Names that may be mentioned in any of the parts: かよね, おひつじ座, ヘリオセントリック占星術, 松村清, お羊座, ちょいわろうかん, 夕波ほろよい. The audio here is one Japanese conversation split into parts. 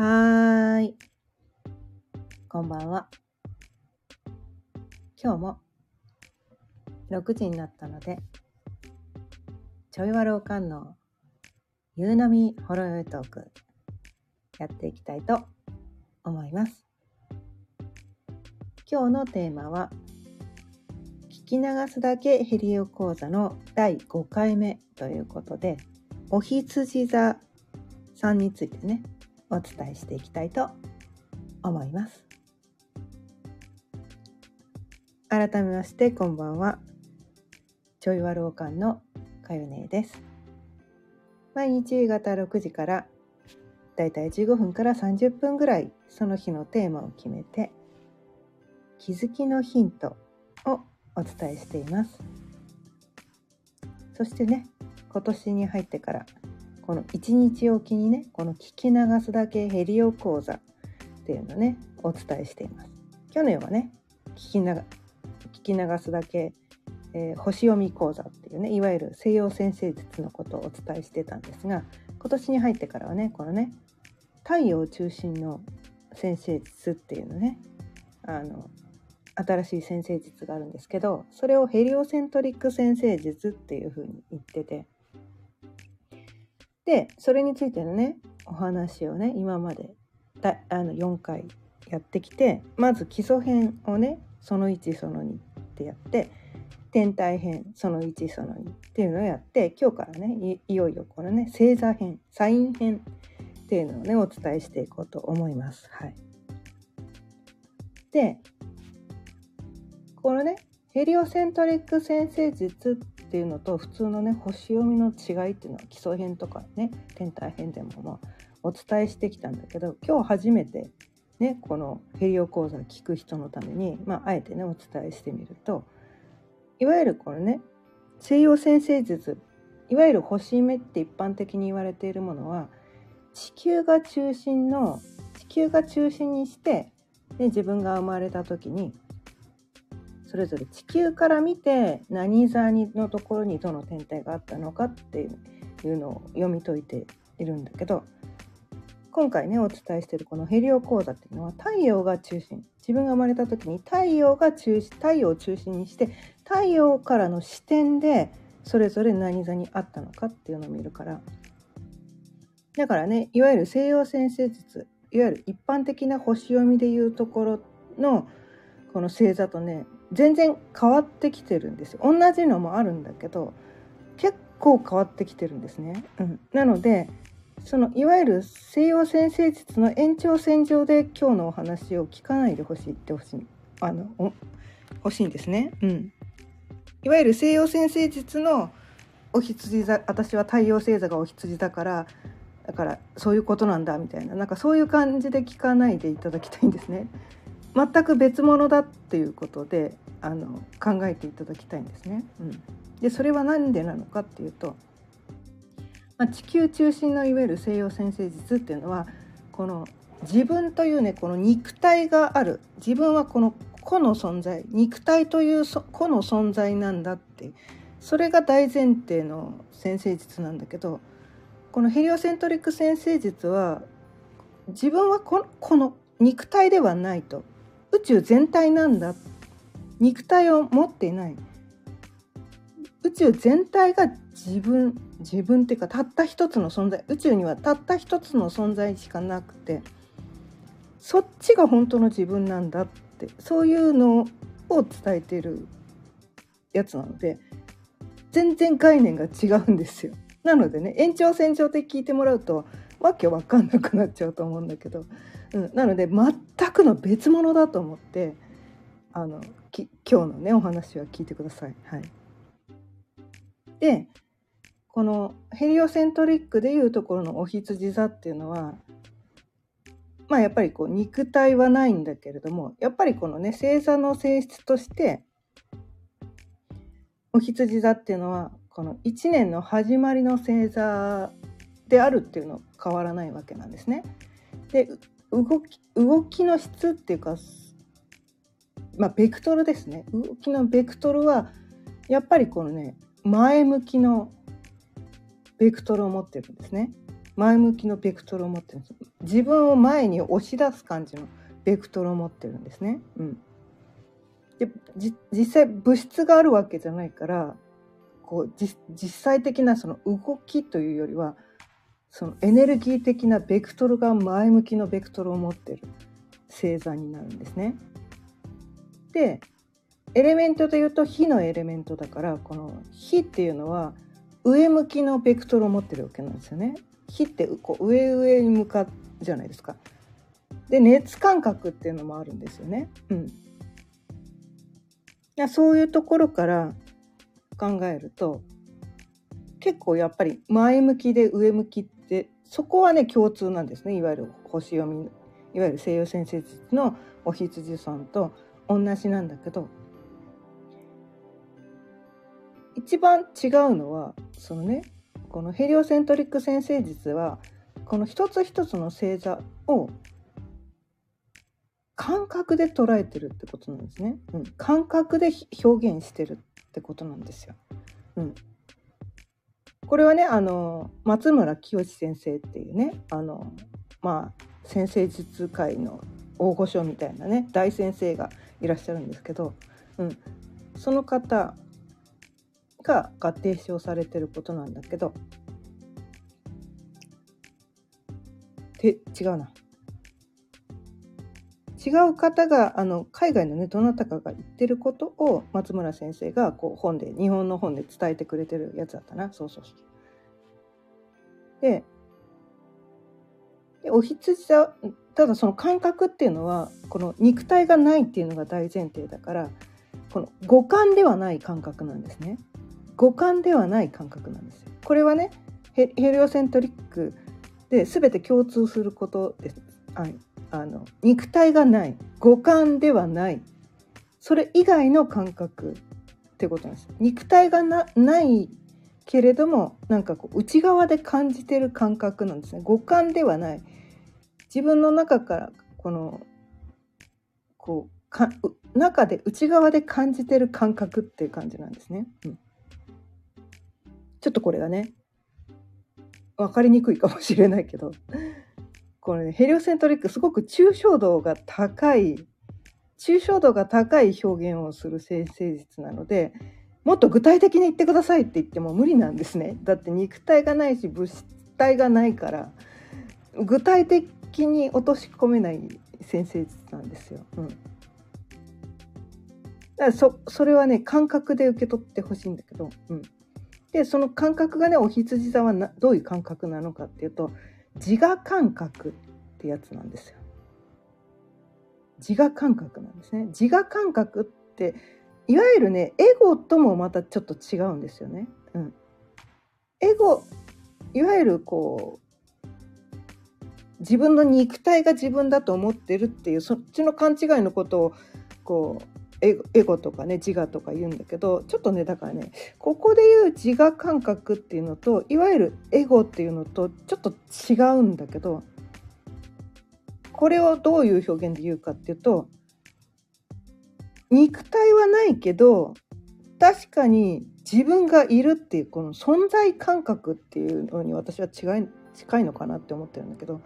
はーい、こんばんは。今日も6時になったので、ちょいわろうかんの夕波ほろよいトークやっていきたいと思います。今日のテーマは聞き流すだけヘリオ講座の第5回目ということで、おひつじ座さんについてね、お伝えしていきたいと思います。改めましてこんばんは、ちょいわろうかんのかよねです。毎日夕方6時からだいたい15分から30分ぐらい、その日のテーマを決めて気づきのヒントをお伝えしています。そしてね、今年に入ってからこの1日おきにね、この聞き流すだけヘリオ講座っていうのね、お伝えしています。去年はね、聞き流すだけ、星読み講座っていうね、いわゆる西洋占星術のことをお伝えしてたんですが、今年に入ってからはね、このね、太陽中心の占星術っていうのね、新しい占星術があるんですけど、それをヘリオセントリック占星術っていう風に言ってて、でそれについてのね、お話をね、今まで4回やってきて、まず基礎編をね、その1その2ってやって、天体編その1その2っていうのをやって、今日からね、いよいよこのね、星座編、サイン編っていうのをね、お伝えしていこうと思います。はい。でこのね、ヘリオセントリック占星術っていうのと普通のね、星読みの違いっていうのは基礎編とかね、天体編でもまあお伝えしてきたんだけど、今日初めてね、このヘリオ講座聞く人のために、あえてね、お伝えしてみると、いわゆるこのね、西洋占星術、いわゆる星目って一般的に言われているものは、地球が中心にして、ね、自分が生まれた時にそれぞれ地球から見て何座のところにどの天体があったのかっていうのを読み解いているんだけど、今回ね、お伝えしているこのヘリオ講座っていうのは、太陽が中心、自分が生まれた時に太陽を中心にして太陽からの視点でそれぞれ何座にあったのかっていうのを見るから、だからね、いわゆる西洋占星術、いわゆる一般的な星読みでいうところのこの星座とね、全然変わってきてるんですよ。同じのもあるんだけど、結構変わってきてるんですね、なのでそのいわゆる西洋占星術の延長線上で今日のお話を聞かないでほしいんですね、いわゆる西洋占星術のお羊座、私は太陽星座がお羊だからそういうことなんだみたいな、なんかそういう感じで聞かないでいただきたいんですね。全く別物だっていうことで考えていただきたいんですね、でそれは何でなのかっていうと、地球中心のいわゆる西洋占星術っていうのは、この自分というね、この肉体がある、自分はこの個の存在、肉体という個の存在なんだって、それが大前提の占星術なんだけど、このヘリオセントリック占星術は自分はこの肉体ではないと、宇宙全体なんだ、肉体を持っていない、宇宙全体が自分っていうか、たった一つの存在、宇宙にはたった一つの存在しかなくて、そっちが本当の自分なんだって、そういうのを伝えてるやつなので、全然概念が違うんですよ。なのでね、延長線上で聞いてもらうとわけわかんなくなっちゃうと思うんだけど、なので全くの別物だと思って今日のね、お話は聞いてください。はい。でこのヘリオセントリックでいうところのお羊座っていうのは、やっぱりこう肉体はないんだけれども、やっぱりこのね、星座の性質としてお羊座っていうのは、この1年の始まりの星座であるっていうのは変わらないわけなんですね。で動きの質っていうか、ベクトルですね。動きのベクトルはやっぱりこのね、前向きのベクトルを持ってるんですね。前向きのベクトルを持ってるんです。自分を前に押し出す感じのベクトルを持ってるんですね、うん、で実際物質があるわけじゃないからこう実際的なその動きというよりはそのエネルギー的なベクトルが前向きのベクトルを持ってる星座になるんですね。でエレメントでいうと火のエレメントだから、この火っていうのは上向きのベクトルを持ってるわけなんですよね。火ってこう上に向かうじゃないですか。で熱感覚っていうのもあるんですよね、うん、そういうところから考えると結構やっぱり前向きで上向きってそこはね共通なんですね。いわゆる星読み、いわゆる西洋占星術のお羊さんと同じなんだけど、一番違うのはそのね、このヘリオセントリック占星術はこの一つ一つの星座を感覚で捉えてるってことなんですね、うん、感覚で表現してるってことなんですよ、うん、これはね松村清先生っていうね占星術界の大御所みたいなね大先生がいらっしゃるんですけど、うん、その方が提唱されてることなんだけど、違う方が海外のねどなたかが言ってることを松村先生がこう日本の本で伝えてくれてるやつだったな。そうでお羊座、ただその感覚っていうのはこの肉体がないっていうのが大前提だから、この五感ではない感覚なんですね。これはねヘリオセントリックで全て共通することです。肉体がない、五感ではない、それ以外の感覚ってことなんです。肉体がないけれどもなんかこう内側で感じてる感覚なんですね。五感ではない、自分の中から中で内側で感じてる感覚っていう感じなんですね、うん、ちょっとこれがね分かりにくいかもしれないけどこれ、ね、ヘリオセントリックすごく抽象度が高い表現をする占星術なので、もっと具体的に言ってくださいって言っても無理なんですね。だって肉体がないし物体がないから具体的に落とし込めない占星術なんですよ、うん、それはね感覚で受け取ってほしいんだけど、うん、でその感覚がねお羊座はどういう感覚なのかっていうと、自我感覚ってやつなんですよ。自我感覚っていわゆるねエゴともまたちょっと違うんですよね、うん、エゴいわゆるこう自分の肉体が自分だと思ってるっていうそっちの勘違いのことをこうエゴとかね自我とか言うんだけど、ちょっとねだからねここで言う自我感覚っていうのといわゆるエゴっていうのとちょっと違うんだけど、これをどういう表現で言うかっていうと、肉体はないけど確かに自分がいるっていうこの存在感覚っていうのに私は近いのかなって思ってるんだけど、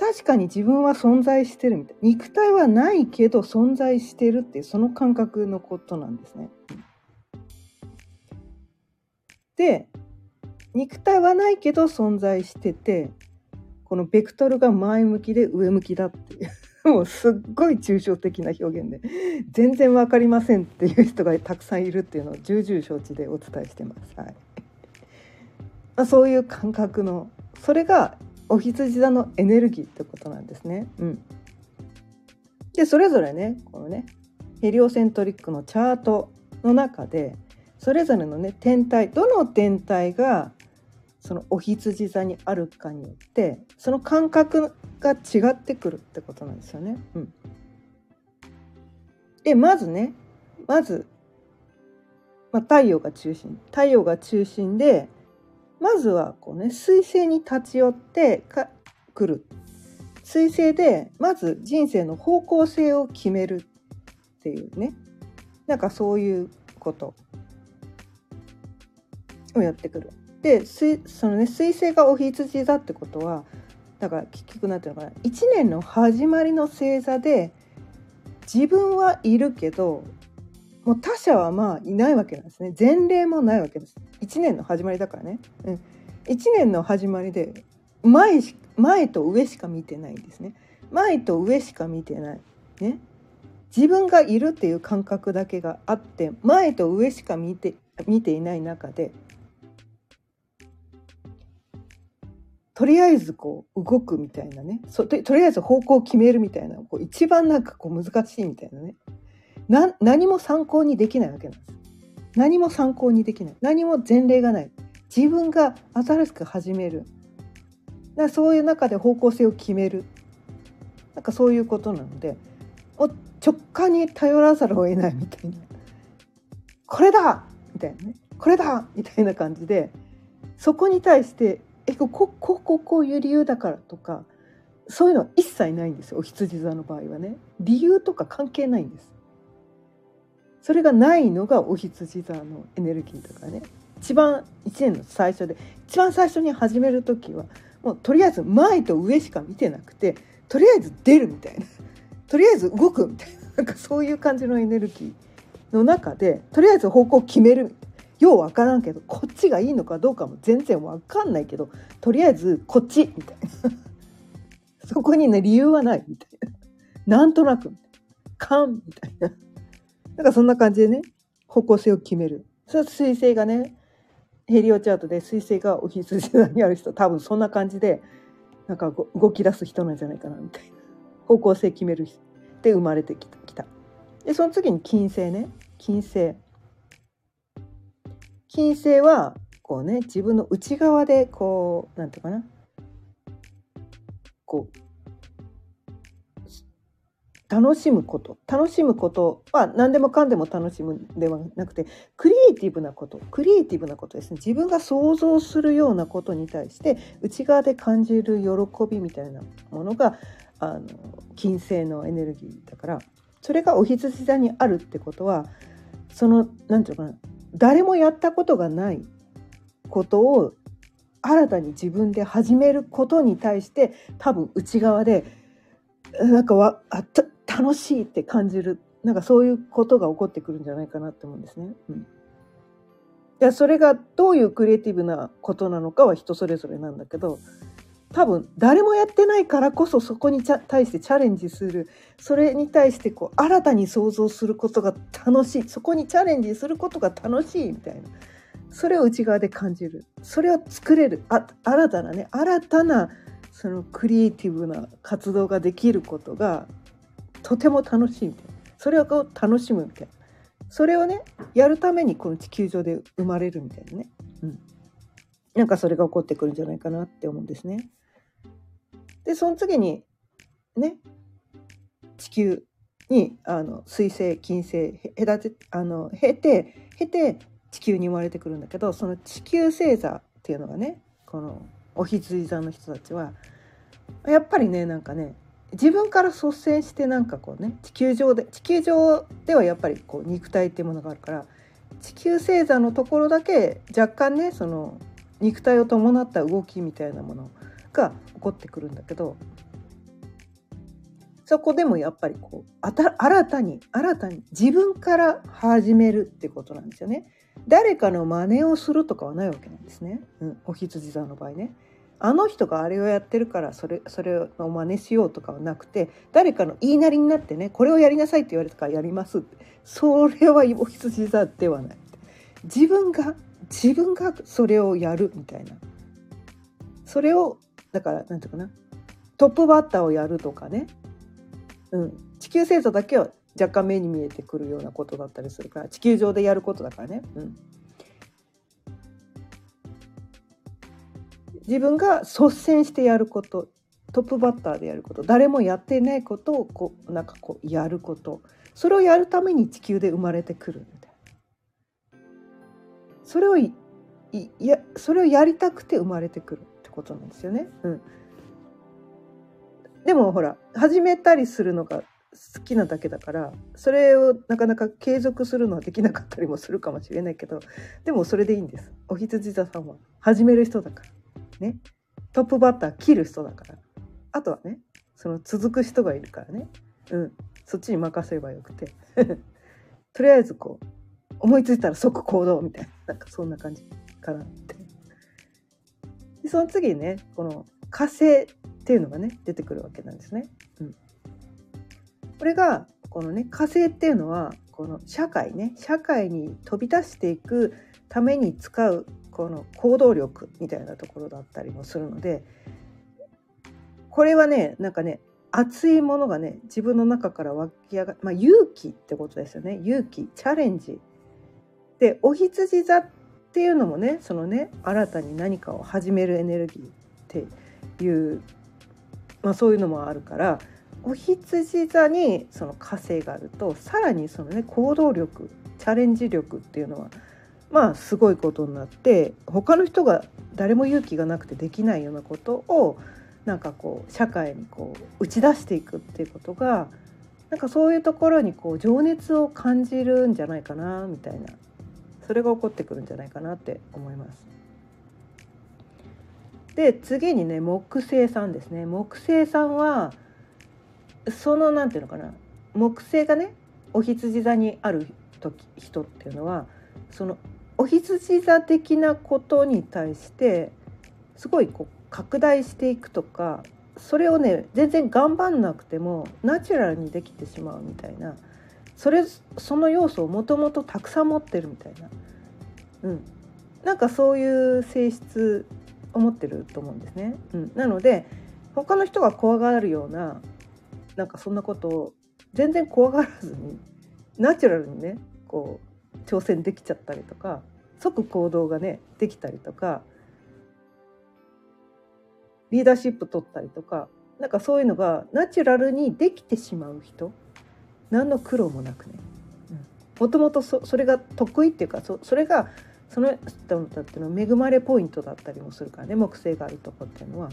確かに自分は存在してるみたい、肉体はないけど存在してるっていうその感覚のことなんですね。で肉体はないけど存在してて、このベクトルが前向きで上向きだっていうもうすっごい抽象的な表現で全然わかりませんっていう人がたくさんいるっていうのを重々承知でお伝えしてます、はい、そういう感覚のそれがお羊座のエネルギーってことなんですね、うん、でそれぞれねこのねヘリオセントリックのチャートの中でそれぞれのね天体、どの天体がそのお羊座にあるかによってその感覚が違ってくるってことなんですよね、うん、でまず太陽が中心で、まずはこうね水星に立ち寄ってくる。水星でまず人生の方向性を決めるっていうね、なんかそういうことをやってくる。で彗星がお羊だってことはだから結局なんていうのかな、1年の始まりの星座で自分はいるけどもう他者はまあいないわけなんですね。前例もないわけです。1年の始まりだからね、うん、1年の始まりで前と上しか見てないんですね。前と上しか見てない、ね、自分がいるっていう感覚だけがあって前と上しか見ていない中でとりあえずこう動くみたいなね、とりあえず方向を決めるみたいな、こう一番なんかこう難しいみたいなね、何も参考にできないわけなんです。何も参考にできない、何も前例がない、自分が新しく始める、だそういう中で方向性を決める、なんかそういうことなので直感に頼らざるを得ないみたいな、これだみたいなね、これだみたいな感じで、そこに対してこういう理由だからとかそういうのは一切ないんですよ。お羊座の場合はね、理由とか関係ないんです。それがないのがお羊座のエネルギーだからね、1年の最初で一番最初に始めるときはもうとりあえず前と上しか見てなくて、とりあえず出るみたいな、とりあえず動くみたい なんかそういう感じのエネルギーの中でとりあえず方向を決める、ようわからんけどこっちがいいのかどうかも全然わかんないけどとりあえずこっちみたいなそこにね理由はないみたいな、なんとなく勘みたいな、なんかそんな感じでね方向性を決める。それは彗星がね、ヘリオチャートで彗星がお羊座にある人、多分そんな感じでなんか動き出す人なんじゃないかなみたいな、方向性決める人で生まれてきた。でその次に金星ね、金星はこうね自分の内側でこうなんていうかな、こう楽しむことは何でもかんでも楽しむんではなくて、クリエイティブなことですね。自分が想像するようなことに対して内側で感じる喜びみたいなものが金星のエネルギーだから、それがお羊座にあるってことは、そのなんていうのかな、誰もやったことがないことを新たに自分で始めることに対して多分内側でなんか楽しいって感じる、なんかそういうことが起こってくるんじゃないかなって思うんですね、うん、いやそれがどういうクリエイティブなことなのかは人それぞれなんだけど、多分誰もやってないからこそそこに対してチャレンジする、それに対してこう新たに想像することが楽しい、そこにチャレンジすることが楽しいみたいな、それを内側で感じる、それを作れる、新たなそのクリエイティブな活動ができることがとても楽しいみたいな、それをこう楽しむみたいな、それをねやるためにこの地球上で生まれるみたいなね、うん、なんかそれが起こってくるんじゃないかなって思うんですね。でその次にね地球に水星金星経て地球に生まれてくるんだけど、その地球星座っていうのがね、このお羊座の人たちはやっぱりねなんかね自分から率先してなんかこうね地球上ではやっぱりこう肉体っていうものがあるから、地球星座のところだけ若干ねその肉体を伴った動きみたいなものが起こってくるんだけど、そこでもやっぱりこう新たに自分から始めるってことなんですよね。誰かの真似をするとかはないわけなんですね、うん、お羊座の場合ね、あの人があれをやってるからそれを真似しようとかはなくて、誰かの言いなりになってねこれをやりなさいって言われたからやりますって、それはお羊座ではない、自分がそれをやるみたいな、それをだからなんていうかな、トップバッターをやるとかね、うん、地球星座だけは若干目に見えてくるようなことだったりするから、地球上でやることだからね、うん、自分が率先してやること、トップバッターでやること、誰もやってないことをこうなんかこうやること、それをやるために地球で生まれてくるみたいな、それをやりたくて生まれてくるってことなんですよね、うん、でもほら始めたりするのが好きなだけだから、それをなかなか継続するのはできなかったりもするかもしれないけど、でもそれでいいんです。お羊座さんは始める人だからね、トップバッター切る人だから、あとはねその続く人がいるからね、うん、そっちに任せればよくてとりあえずこう思いついたら即行動みたいな、なんかそんな感じかなって。でその次にね、この火星っていうのがね出てくるわけなんですね、うん、これがこのね火星っていうのはこの社会ね、社会に飛び出していくために使うこの行動力みたいなところだったりもするので、これはねなんかね熱いものがね自分の中から湧き上がる、まあ、勇気ってことですよね。勇気、チャレンジで、お羊座っていうのもねそのね新たに何かを始めるエネルギーっていう、まあ、そういうのもあるから、お羊座にその火星があるとさらにそのね行動力、チャレンジ力っていうのはまあすごいことになって、他の人が誰も勇気がなくてできないようなことをなんかこう社会にこう打ち出していくっていうことが、なんかそういうところにこう情熱を感じるんじゃないかなみたいな、それが起こってくるんじゃないかなって思います。で次にね木星さんですね。木星さんはそのなんていうのかな、木星がねお羊座にある時人っていうのはそのお羊座的なことに対してすごいこう拡大していくとか、それをね全然頑張んなくてもナチュラルにできてしまうみたいな、その要素をもともとたくさん持ってるみたいな、うん、なんかそういう性質を持ってると思うんですね、うん、なので他の人が怖がるようななんかそんなことを全然怖がらずにナチュラルにねこう挑戦できちゃったりとか、即行動がねできたりとか、リーダーシップ取ったりとか、なんかそういうのがナチュラルにできてしまう人、何の苦労もなくね、もともとそれが得意っていうか、それがその人にとっての恵まれポイントだったりもするからね、木星があるとこっていうのは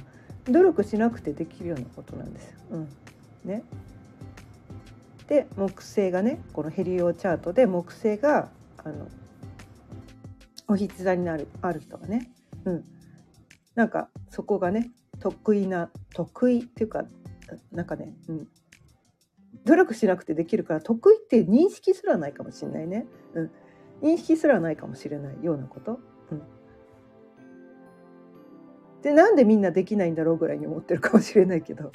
努力しなくてできるようなことなんですよ、うんね、で木星がねこのヘリオチャートで木星がお羊座にある人がね、うん、なんかそこがね得意っていうか、なんかね、うん、努力しなくてできるから得意って認識すらないかもしれないね、うん、認識すらないかもしれないようなこと、うん、でなんでみんなできないんだろうぐらいに思ってるかもしれないけど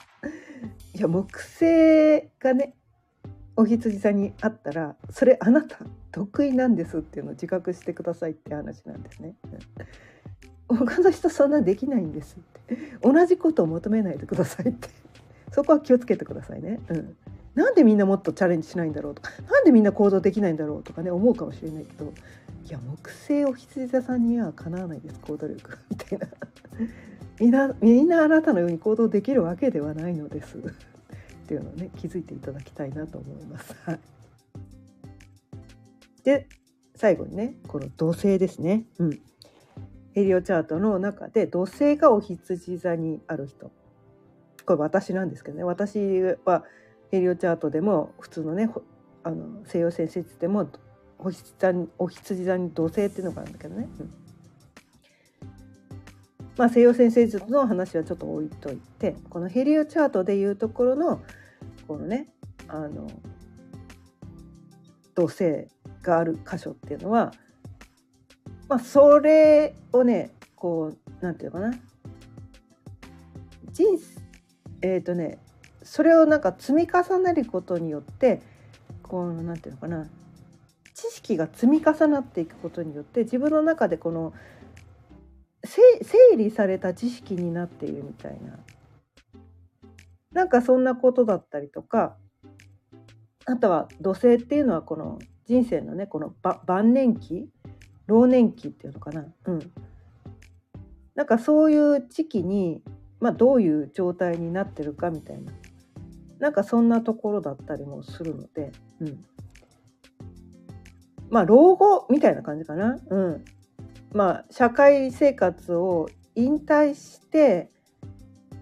いや木星がねお羊座にあったら、それあなた得意なんですっていうのを自覚してくださいって話なんですね、うん、他の人そんなできないんですって、同じことを求めないでくださいってそこは気をつけてくださいね、うん、なんでみんなもっとチャレンジしないんだろうとか、なんでみんな行動できないんだろうとかね思うかもしれないけど、いや木星お羊座さんにはかなわないです、行動力みたいなみんなあなたのように行動できるわけではないのですっていうのをね気づいていただきたいなと思いますで最後にねこの土星ですね、うん、ヘリオチャートの中で土星がお羊座にある人、これ私なんですけどね、私はヘリオチャートでも普通のね西洋占星術でもお羊座に土星っていうのがあるんだけどね、うん、まあ西洋占星術の話はちょっと置いといて、このヘリオチャートでいうところのこのね土星がある箇所っていうのは、まあ、それをねこうなんていうかな、それをなんか積み重ねることによってこうなんていうのかな、知識が積み重なっていくことによって自分の中でこの整理された知識になっているみたいな、なんかそんなことだったりとか、あとは土星っていうのはこの人生のねこの晩年期、老年期っていうのかな、うん、なんかそういう時期に、まあ、どういう状態になってるかみたいな、なんかそんなところだったりもするので、うん、まあ老後みたいな感じかな、うん、まあ社会生活を引退して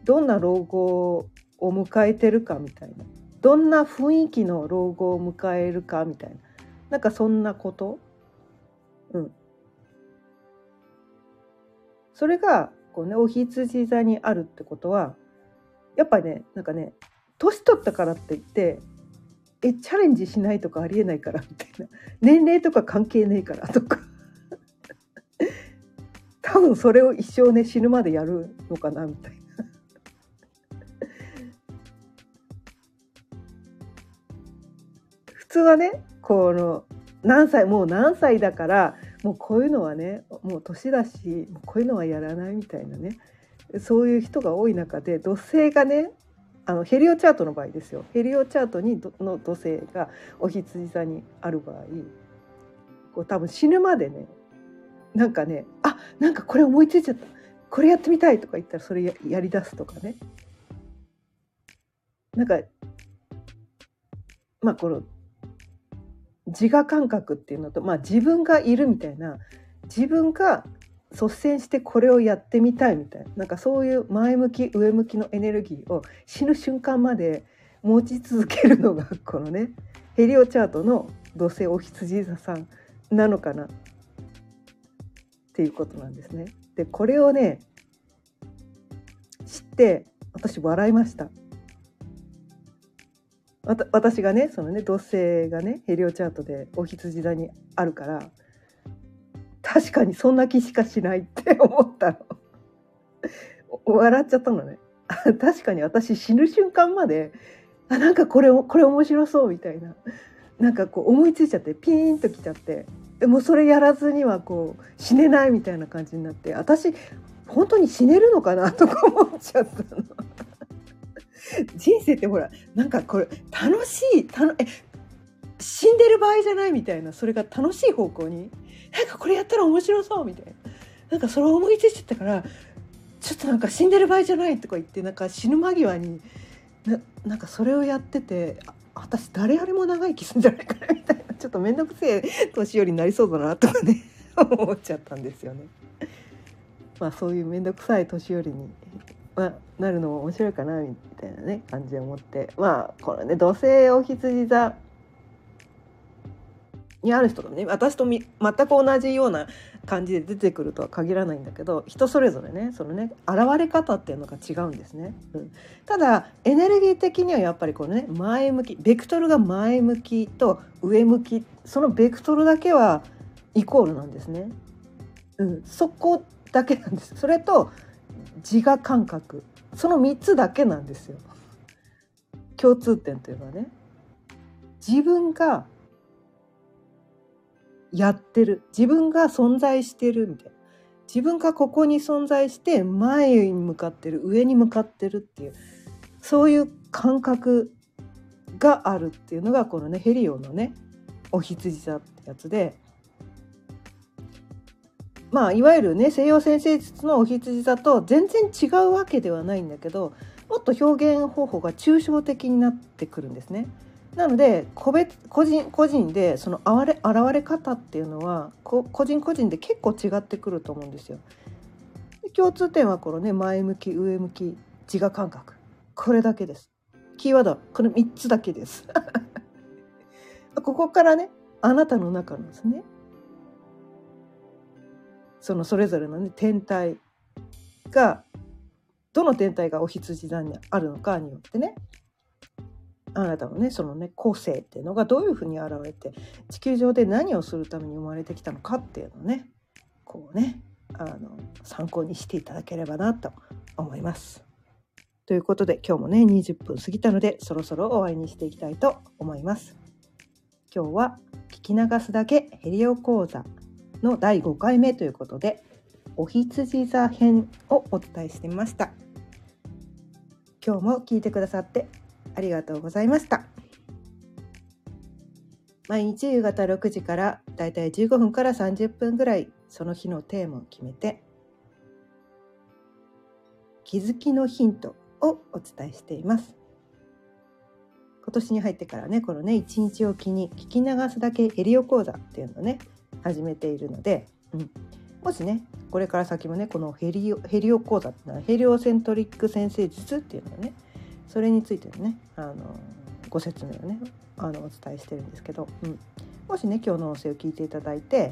どんな老後を迎えてるかみたいな、どんな雰囲気の老後を迎えるかみたいな、なんかそんなこと、それがこうね、お羊座にあるってことは、やっぱね、なんかね、年取ったからって言って、チャレンジしないとかありえないからみたいな、年齢とか関係ねえからとか、多分それを一生ね死ぬまでやるのかなみたいな。普通はね、この何歳だから、もうこういうのはね、もう年だし、こういうのはやらないみたいなね、そういう人が多い中で、土星がね、ヘリオチャートの場合ですよ。ヘリオチャートにの土星がお羊座にある場合、こう多分死ぬまでね、なんかね、あ、なんかこれ思いついちゃった、これやってみたいとか言ったらそれ やりだすとかね、なんかまあこの自我感覚っていうのと、まあ、自分がいるみたいな、自分が率先してこれをやってみたいみたいな、なんかそういう前向き上向きのエネルギーを死ぬ瞬間まで持ち続けるのがこのね、ヘリオチャートの土星お羊座さんなのかなっていうことなんですね。でこれをね知って私笑いました。私がね、そのね、土星がね、ヘリオチャートでお羊座にあるから、確かにそんな気しかしないって思ったの。笑っちゃったのね。確かに私死ぬ瞬間まで、あ、なんかこれ面白そうみたいな、なんかこう思いついちゃってピーンときちゃって、もうそれやらずにはこう死ねないみたいな感じになって、私本当に死ねるのかなとか思っちゃったの。人生ってほら、なんかこれ楽しい、死んでる場合じゃないみたいな、それが楽しい方向に、なんかこれやったら面白そうみたいな、なんかそれを思いついちゃったから、ちょっとなんか死んでる場合じゃないとか言って、なんか死ぬ間際に なんかそれをやってて、私誰よりも長生きするんじゃないかなみたいな、ちょっと面倒くせえ年寄りになりそうだなとかね思っちゃったんですよね。まあそういう面倒くさい年寄りになるのも面白いかなみたいなね感じで思って、まあこれね、土星お羊座にある人がね、私と全く同じような感じで出てくるとは限らないんだけど、人それぞれね、そのね、現れ方っていうのが違うんですね。ただエネルギー的にはやっぱりこのね、前向き、ベクトルが前向きと上向き、そのベクトルだけはイコールなんですね。そこだけなんです。それと自我感覚、その3つだけなんですよ。共通点というのはね、自分がやってる、自分が存在してるみたいな、自分がここに存在して前に向かってる、上に向かってるっていう、そういう感覚があるっていうのがこのね、ヘリオのねお羊座ってやつで、まあいわゆるね、西洋占星術のお羊座と全然違うわけではないんだけど、もっと表現方法が抽象的になってくるんですね。なので個人でその現れ方っていうのは個人で結構違ってくると思うんですよ。で共通点はこのね、前向き上向き自我感覚、これだけです。キーワードはこの3つだけですここからね、あなたの中のですね、そのそれぞれのね、天体がどの天体がお羊座にあるのかによってね、あなたのね、そのね、個性っていうのがどういうふうに現れて、地球上で何をするために生まれてきたのかっていうのをね、こうね、参考にしていただければなと思います。ということで今日もね、20分過ぎたので、そろそろ終わりにしていきたいと思います。今日は聞き流すだけヘリオ講座の第5回目ということで、お羊座編をお伝えしてみました。今日も聞いてくださってありがとうございました。毎日夕方6時からだいたい15分から30分ぐらい、その日のテーマを決めて、気づきのヒントをお伝えしています。今年に入ってからね、このね、1日おきに聞き流すだけヘリオ講座っていうのをね、始めているので、もしね、これから先もね、このヘリオ講座ってのはヘリオセントリック占星術っていうのをね、それについてね、ご説明をねお伝えしてるんですけど、もしね今日の音声を聞いていただいて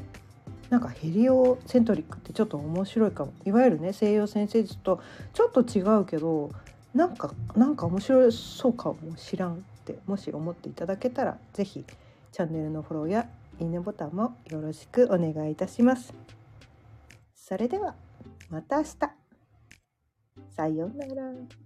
なんかヘリオセントリックってちょっと面白いかも、いわゆるね西洋先生術とちょっと違うけどなんか面白そうかもしらんってもし思っていただけたら、ぜひチャンネルのフォローやいいねボタンもよろしくお願いいたします。それではまた明日、さようなら。